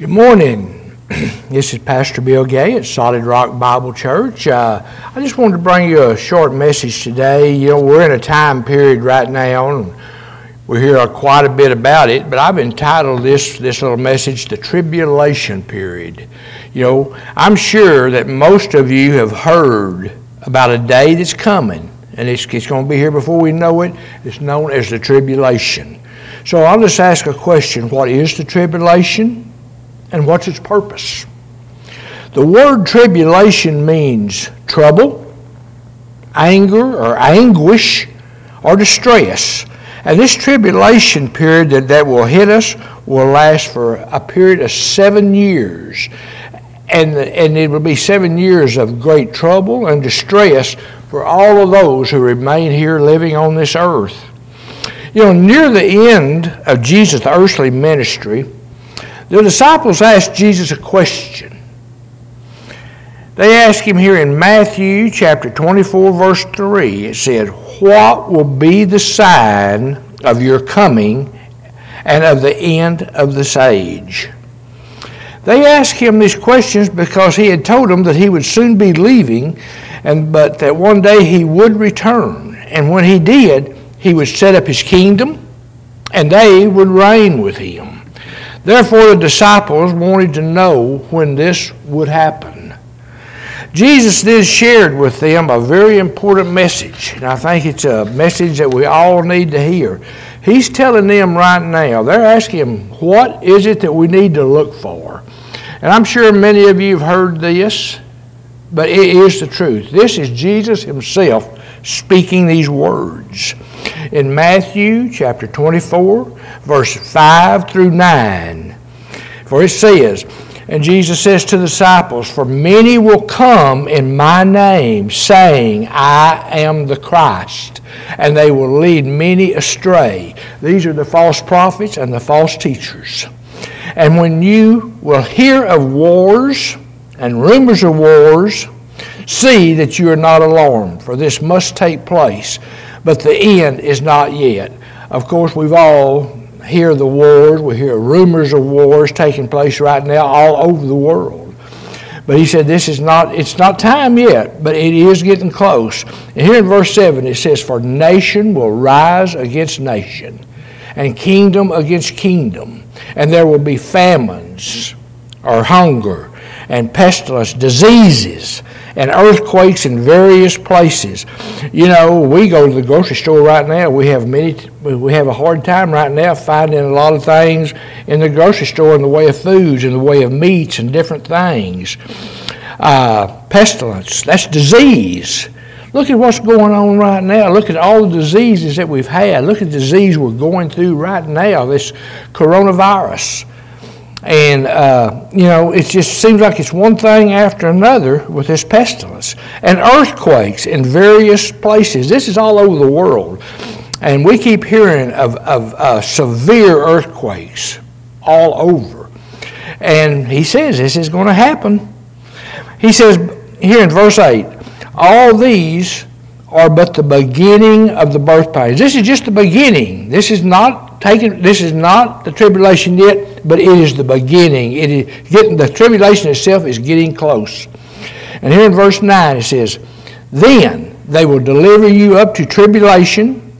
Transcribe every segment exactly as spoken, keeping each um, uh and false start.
Good morning. This is Pastor Bill Gay at Solid Rock Bible Church. Uh, I just wanted to bring you a short message today. You know, we're in a time period right now, and we hear quite a bit about it, but I've entitled this, this little message, The Tribulation Period. You know, I'm sure that most of you have heard about a day that's coming, and it's, it's going to be here before we know it. It's known as the tribulation. So I'll just ask a question. What is the tribulation? And what's its purpose? The word tribulation means trouble, anger, or anguish, or distress. And this tribulation period that, that will hit us will last for a period of seven years. And, and it will be seven years of great trouble and distress for all of those who remain here living on this earth. You know, near the end of Jesus' earthly ministry, the disciples asked Jesus a question. They asked him here in Matthew chapter twenty-four, verse three. It said, "What will be the sign of your coming and of the end of this age?" They asked him these questions because he had told them that he would soon be leaving, and but that one day he would return. And when he did, he would set up his kingdom, and they would reign with him. Therefore, the disciples wanted to know when this would happen. Jesus then shared with them a very important message, and I think it's a message that we all need to hear. He's telling them right now, they're asking him, what is it that we need to look for? And I'm sure many of you have heard this, but it is the truth. This is Jesus himself speaking these words. In Matthew chapter twenty-four, verse five through nine, for it says, and Jesus says to the disciples, "For many will come in my name, saying, I am the Christ, and they will lead many astray." These are the false prophets and the false teachers. "And when you will hear of wars and rumors of wars, see that you are not alarmed, for this must take place, but the end is not yet." Of course, we've all heard the wars. We hear rumors of wars taking place right now all over the world. But he said this is not, it's not time yet, but it is getting close. And here in verse seven it says, "For nation will rise against nation, and kingdom against kingdom, and there will be famines or hunger, and pestilence, diseases, and earthquakes in various places." You know, we go to the grocery store right now. We have many. We have a hard time right now finding a lot of things in the grocery store in the way of foods, in the way of meats and different things. Uh, pestilence, that's disease. Look at what's going on right now. Look at all the diseases that we've had. Look at the disease we're going through right now, this coronavirus. And, uh, you know, it just seems like it's one thing after another with this pestilence. And earthquakes in various places. This is all over the world. And we keep hearing of, of uh, severe earthquakes all over. And he says this is going to happen. He says here in verse eight, "All these are but the beginning of the birth pains." This is just the beginning. This is not... Taking, this is not the tribulation yet, but it is the beginning. It is getting, the tribulation itself is getting close. And here in verse nine it says, "Then they will deliver you up to tribulation,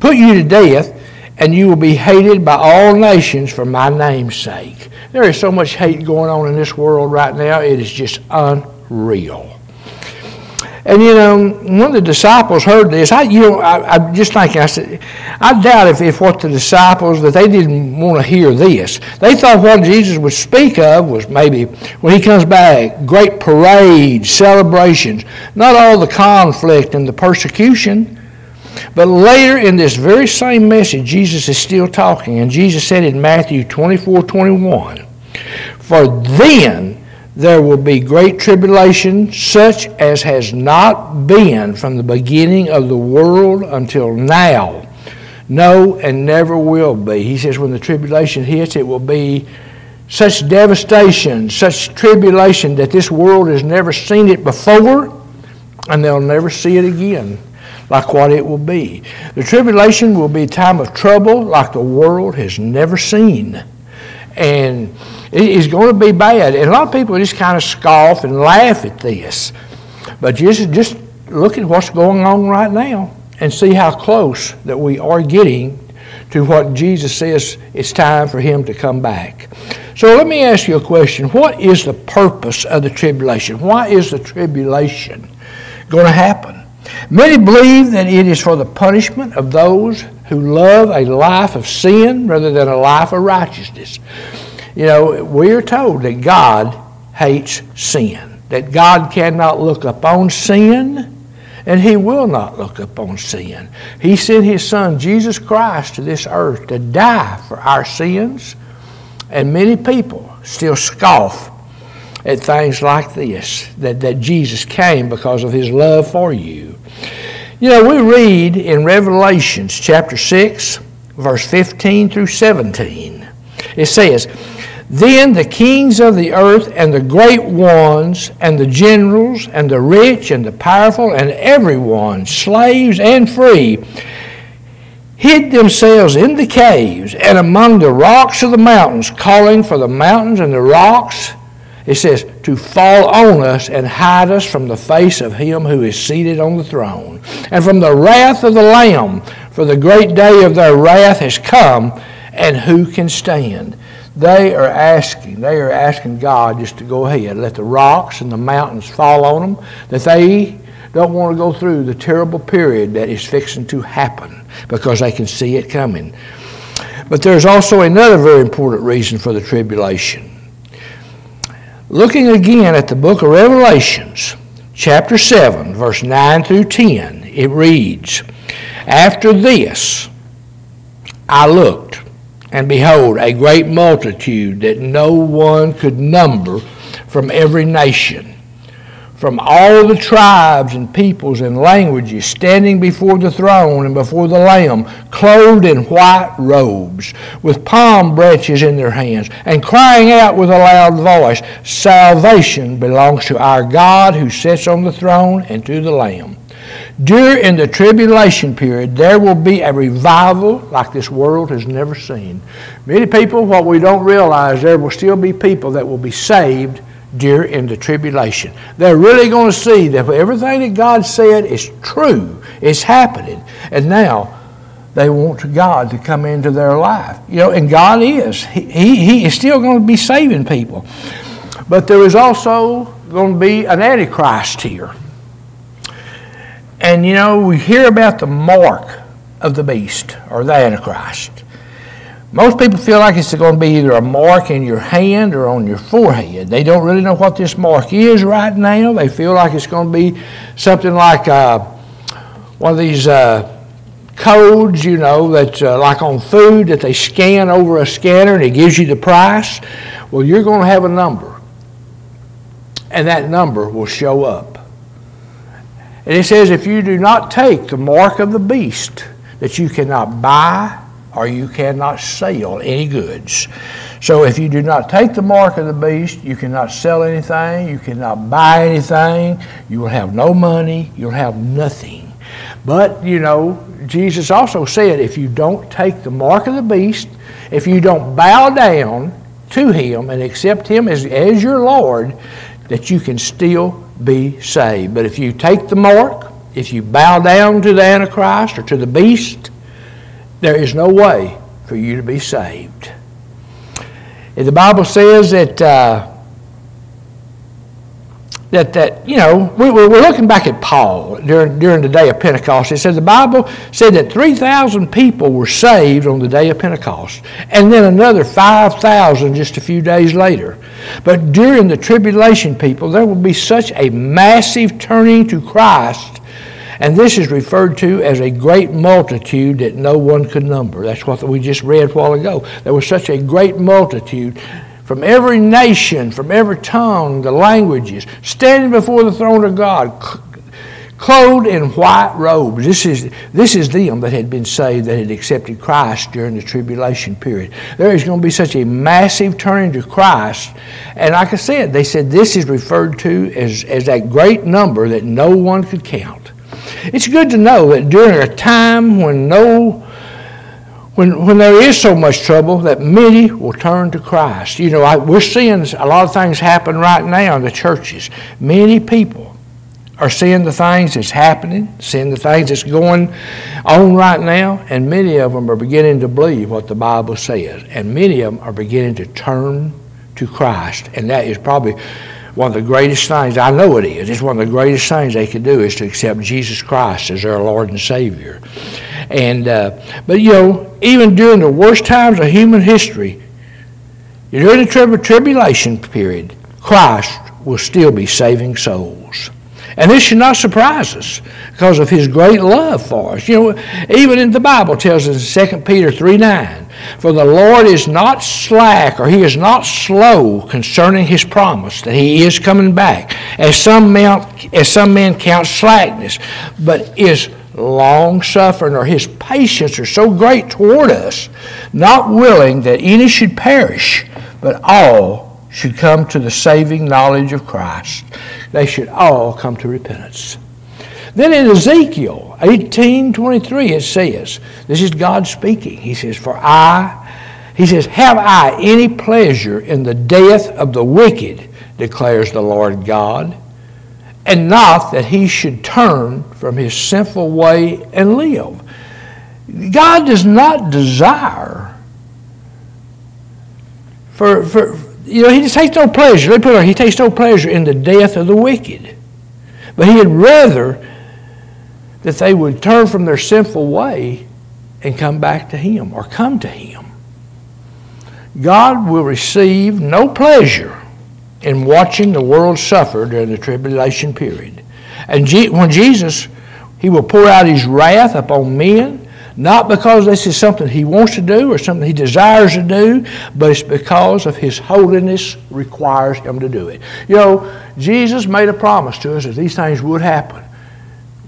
put you to death, and you will be hated by all nations for my name's sake." There is so much hate going on in this world right now. It is just unreal. And, you know, when of the disciples heard this, I, you know, I, I just think, I said, I doubt if, if what the disciples, that they didn't want to hear this. They thought what Jesus would speak of was maybe, when he comes back, great parades, celebrations, not all the conflict and the persecution. But later in this very same message, Jesus is still talking. And Jesus said in Matthew twenty-four, twenty-one, "For then there will be great tribulation, such as has not been from the beginning of the world until now. No, and never will be." He says when the tribulation hits, it will be such devastation, such tribulation that this world has never seen it before, and they'll never see it again like what it will be. The tribulation will be a time of trouble like the world has never seen. And It's going to be bad. And a lot of people just kind of scoff and laugh at this. But just, just look at what's going on right now and see how close that we are getting to what Jesus says it's time for him to come back. So let me ask you a question. What is the purpose of the tribulation? Why is the tribulation going to happen? Many believe that it is for the punishment of those who love a life of sin rather than a life of righteousness. You know, we are told that God hates sin, that God cannot look upon sin, and he will not look upon sin. He sent his son, Jesus Christ, to this earth to die for our sins, and many people still scoff at things like this, that, that Jesus came because of his love for you. You know, we read in Revelation chapter six, verse fifteen through seventeen, it says, "Then the kings of the earth and the great ones and the generals and the rich and the powerful and everyone, slaves and free, hid themselves in the caves and among the rocks of the mountains, calling for the mountains and the rocks," it says, "to fall on us and hide us from the face of him who is seated on the throne and from the wrath of the Lamb, for the great day of their wrath has come, and who can stand?" They are asking, they are asking God just to go ahead, let the rocks and the mountains fall on them, that they don't want to go through the terrible period that is fixing to happen because they can see it coming. But there's also another very important reason for the tribulation. Looking again at the book of Revelations, chapter seven, verse nine through ten, it reads, "After this I looked, and behold, a great multitude that no one could number, from every nation, from all the tribes and peoples and languages, standing before the throne and before the Lamb, clothed in white robes, with palm branches in their hands, and crying out with a loud voice, 'Salvation belongs to our God who sits on the throne and to the Lamb.'" During the tribulation period, there will be a revival like this world has never seen. Many people, what we don't realize, there will still be people that will be saved during the tribulation. They're really going to see that everything that God said is true, it's happening. And now they want God to come into their life. You know, and God is. He, he, he is still going to be saving people. But there is also going to be an Antichrist here. And, you know, we hear about the mark of the beast or the Antichrist. Most people feel like it's going to be either a mark in your hand or on your forehead. They don't really know what this mark is right now. They feel like it's going to be something like uh, one of these uh, codes, you know, that's uh, like on food that they scan over a scanner and it gives you the price. Well, you're going to have a number, and that number will show up. And it says, if you do not take the mark of the beast, that you cannot buy or you cannot sell any goods. So if you do not take the mark of the beast, you cannot sell anything, you cannot buy anything, you will have no money, you'll have nothing. But, you know, Jesus also said, if you don't take the mark of the beast, if you don't bow down to him and accept him as, as your Lord, that you can still be saved. But if you take the mark, if you bow down to the Antichrist or to the beast, there is no way for you to be saved. And the Bible says that uh, that that you know we, we're looking back at Paul during during the day of Pentecost. It said the Bible said that three thousand people were saved on the day of Pentecost, and then another five thousand just a few days later. But during the tribulation, people, there will be such a massive turning to Christ, and this is referred to as a great multitude that no one could number. That's what we just read a while ago. There was such a great multitude from every nation, from every tongue, the languages, standing before the throne of God, clothed in white robes. This is, this is them that had been saved, that had accepted Christ during the tribulation period. There is going to be such a massive turning to Christ. And like I said, they said this is referred to as, as that great number that no one could count. It's good to know that during a time when no when, when there is so much trouble that many will turn to Christ. You know, I, we're seeing a lot of things happen right now in the churches. Many people are seeing the things that's happening, seeing the things that's going on right now, and many of them are beginning to believe what the Bible says, and many of them are beginning to turn to Christ. And that is probably one of the greatest things, I know it is, it's one of the greatest things they can do is to accept Jesus Christ as their Lord and Savior. And, uh, but you know, even during the worst times of human history, during the trib tribulation period, Christ will still be saving souls. And this should not surprise us because of his great love for us. You know, even in the Bible tells us in Second Peter three nine, for the Lord is not slack, or he is not slow concerning his promise that he is coming back, as some men, as some men count slackness, but is long-suffering, or his patience are so great toward us, not willing that any should perish, but all should come to the saving knowledge of Christ. They should all come to repentance. Then in Ezekiel eighteen twenty-three it says, this is God speaking. He says, for I, he says, have I any pleasure in the death of the wicked, declares the Lord God, and not that he should turn from his sinful way and live. God does not desire for, for you know, he just takes no pleasure. Let me put it like, he takes no pleasure in the death of the wicked. But he would rather that they would turn from their sinful way and come back to him, or come to him. God will receive no pleasure in watching the world suffer during the tribulation period. And Je when Jesus, he will pour out his wrath upon men, not because this is something he wants to do or something he desires to do, but it's because of his holiness requires him to do it. You know, Jesus made a promise to us that these things would happen.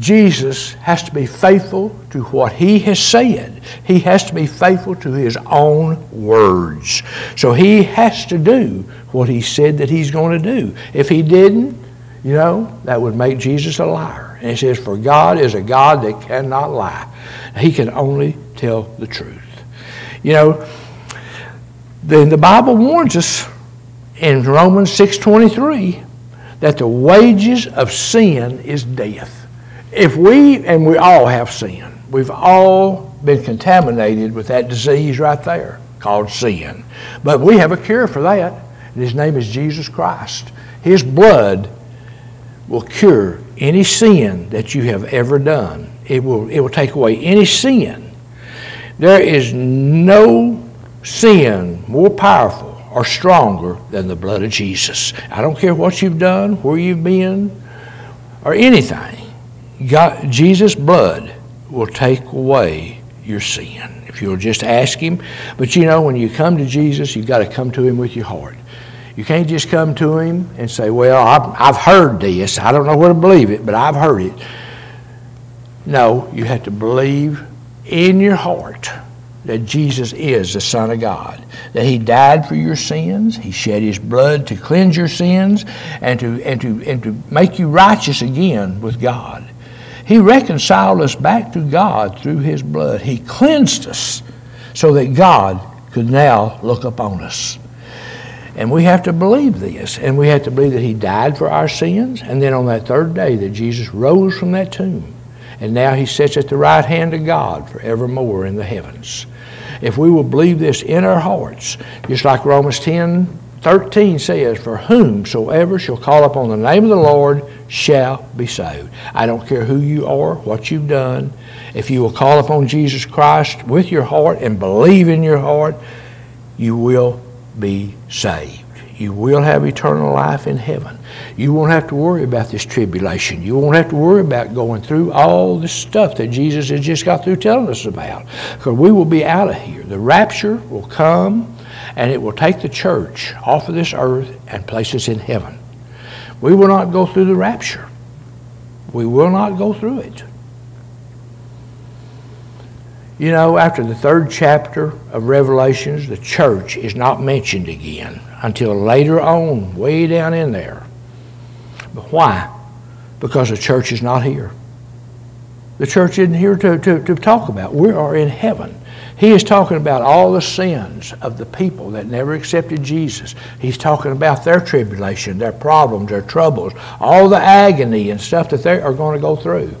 Jesus has to be faithful to what he has said. He has to be faithful to his own words. So he has to do what he said that he's going to do. If he didn't, you know, that would make Jesus a liar. And it says, for God is a God that cannot lie. He can only tell the truth. You know, the, the Bible warns us in Romans six twenty-three that the wages of sin is death. If we, and we all have sin, we've all been contaminated with that disease right there called sin. But we have a cure for that, and his name is Jesus Christ. His blood will cure any sin that you have ever done. It will, it will take away any sin. There is no sin more powerful or stronger than the blood of Jesus. I don't care what you've done, where you've been, or anything. God, Jesus' blood will take away your sin if you'll just ask him. But you know, when you come to Jesus, you've got to come to him with your heart. You can't just come to him and say, well, I've, I've heard this. I don't know where to believe it, but I've heard it. No, you have to believe in your heart that Jesus is the Son of God, that he died for your sins, he shed his blood to cleanse your sins, and to, and to, and to make you righteous again with God. He reconciled us back to God through his blood. He cleansed us so that God could now look upon us. And we have to believe this, and we have to believe that he died for our sins, and then on that third day that Jesus rose from that tomb. And now he sits at the right hand of God forevermore in the heavens. If we will believe this in our hearts, just like Romans ten thirteen says, for whomsoever shall call upon the name of the Lord shall be saved. I don't care who you are, what you've done. If you will call upon Jesus Christ with your heart and believe in your heart, you will be saved. You will have eternal life in heaven. You won't have to worry about this tribulation. You won't have to worry about going through all the stuff that Jesus has just got through telling us about, because we will be out of here. The rapture will come, and it will take the church off of this earth and place us in heaven. We will not go through the rapture. We will not go through it. You know, after the third chapter of Revelations, the church is not mentioned again until later on, way down in there. But why? Because the church is not here. The church isn't here to, to, to talk about. We are in heaven. He is talking about all the sins of the people that never accepted Jesus. He's talking about their tribulation, their problems, their troubles, all the agony and stuff that they are going to go through.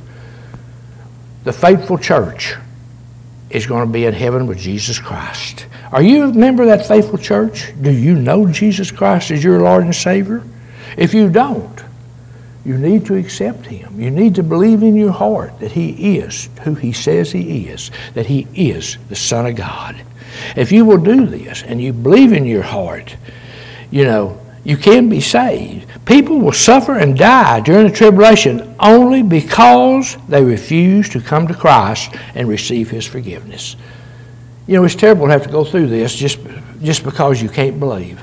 The faithful church is going to be in heaven with Jesus Christ. Are you a member of that faithful church? Do you know Jesus Christ as your Lord and Savior? If you don't, you need to accept Him. You need to believe in your heart that He is who He says He is, that He is the Son of God. If you will do this and you believe in your heart, you know, you can be saved. People will suffer and die during the tribulation only because they refuse to come to Christ and receive His forgiveness. You know, it's terrible to have to go through this just, just because you can't believe.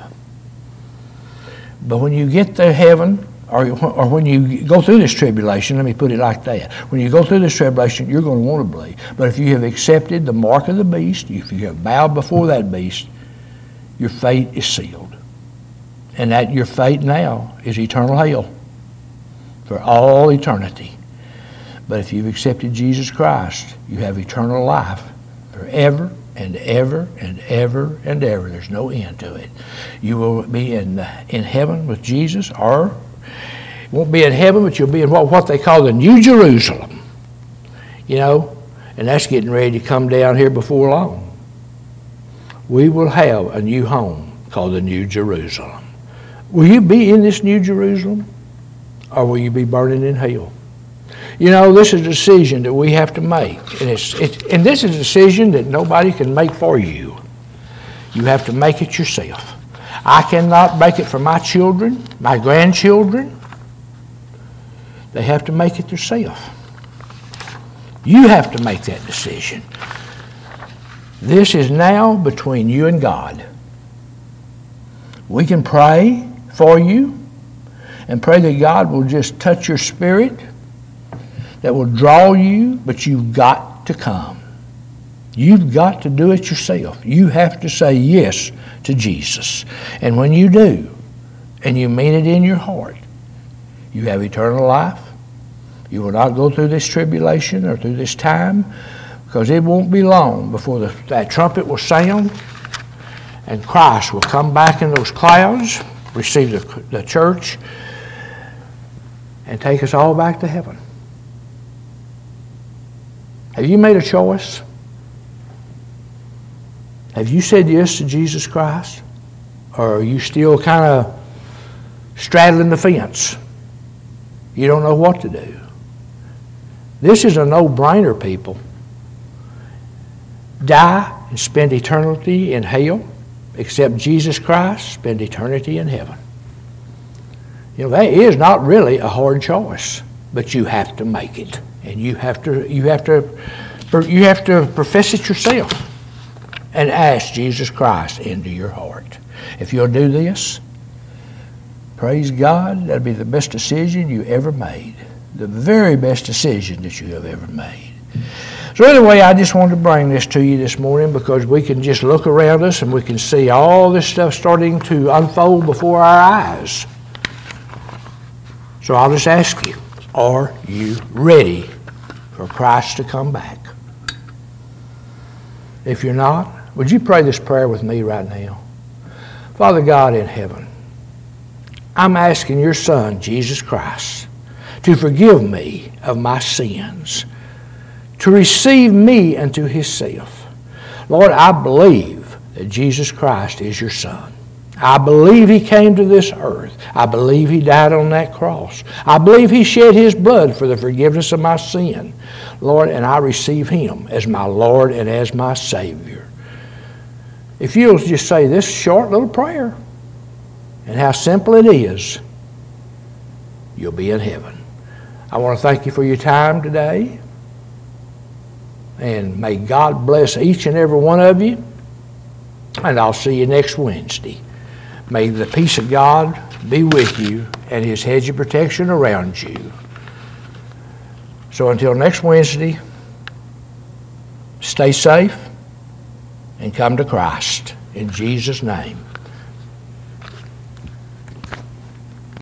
But when you get to heaven, Or, or when you go through this tribulation, let me put it like that. When you go through this tribulation, you're going to want to believe. But if you have accepted the mark of the beast, if you have bowed before that beast, your fate is sealed. And that your fate now is eternal hell for all eternity. But if you've accepted Jesus Christ, you have eternal life forever and ever and ever and ever. There's no end to it. You will be in, in heaven with Jesus, or won't be in heaven, but you'll be in what, what they call the New Jerusalem. You know, and that's getting ready to come down here before long. We will have a new home called the New Jerusalem. Will you be in this New Jerusalem, or will you be burning in hell? You know, this is a decision that we have to make. And, it's, it's, and this is a decision that nobody can make for you. You have to make it yourself. I cannot make it for my children, my grandchildren. They have to make it themselves. You have to make that decision. This is now between you and God. We can pray for you and pray that God will just touch your spirit, that will draw you, but you've got to come. You've got to do it yourself. You have to say yes to Jesus. And when you do, and you mean it in your heart, you have eternal life. You will not go through this tribulation or through this time, because it won't be long before the, that trumpet will sound and Christ will come back in those clouds, receive the, the church, and take us all back to heaven. Have you made a choice? Have you said yes to Jesus Christ? Or are you still kind of straddling the fence? You don't know what to do. This is a no-brainer, people. Die and spend eternity in hell. Accept Jesus Christ, spend eternity in heaven. You know, that is not really a hard choice, but you have to make it. And you have to, you have to, you have to profess it yourself and ask Jesus Christ into your heart. If you'll do this, praise God, that'll be the best decision you ever made. The very best decision that you have ever made. So anyway, I just wanted to bring this to you this morning, because we can just look around us and we can see all this stuff starting to unfold before our eyes. So I'll just ask you, are you ready for Christ to come back? If you're not, would you pray this prayer with me right now? Father God in heaven, I'm asking your Son, Jesus Christ, to forgive me of my sins, to receive me unto Himself. Lord, I believe that Jesus Christ is your Son. I believe He came to this earth. I believe He died on that cross. I believe He shed His blood for the forgiveness of my sin. Lord, and I receive Him as my Lord and as my Savior. If you'll just say this short little prayer, and how simple it is, you'll be in heaven. I want to thank you for your time today. And may God bless each and every one of you. And I'll see you next Wednesday. May the peace of God be with you and His hedge of protection around you. So until next Wednesday, stay safe and come to Christ in Jesus' name.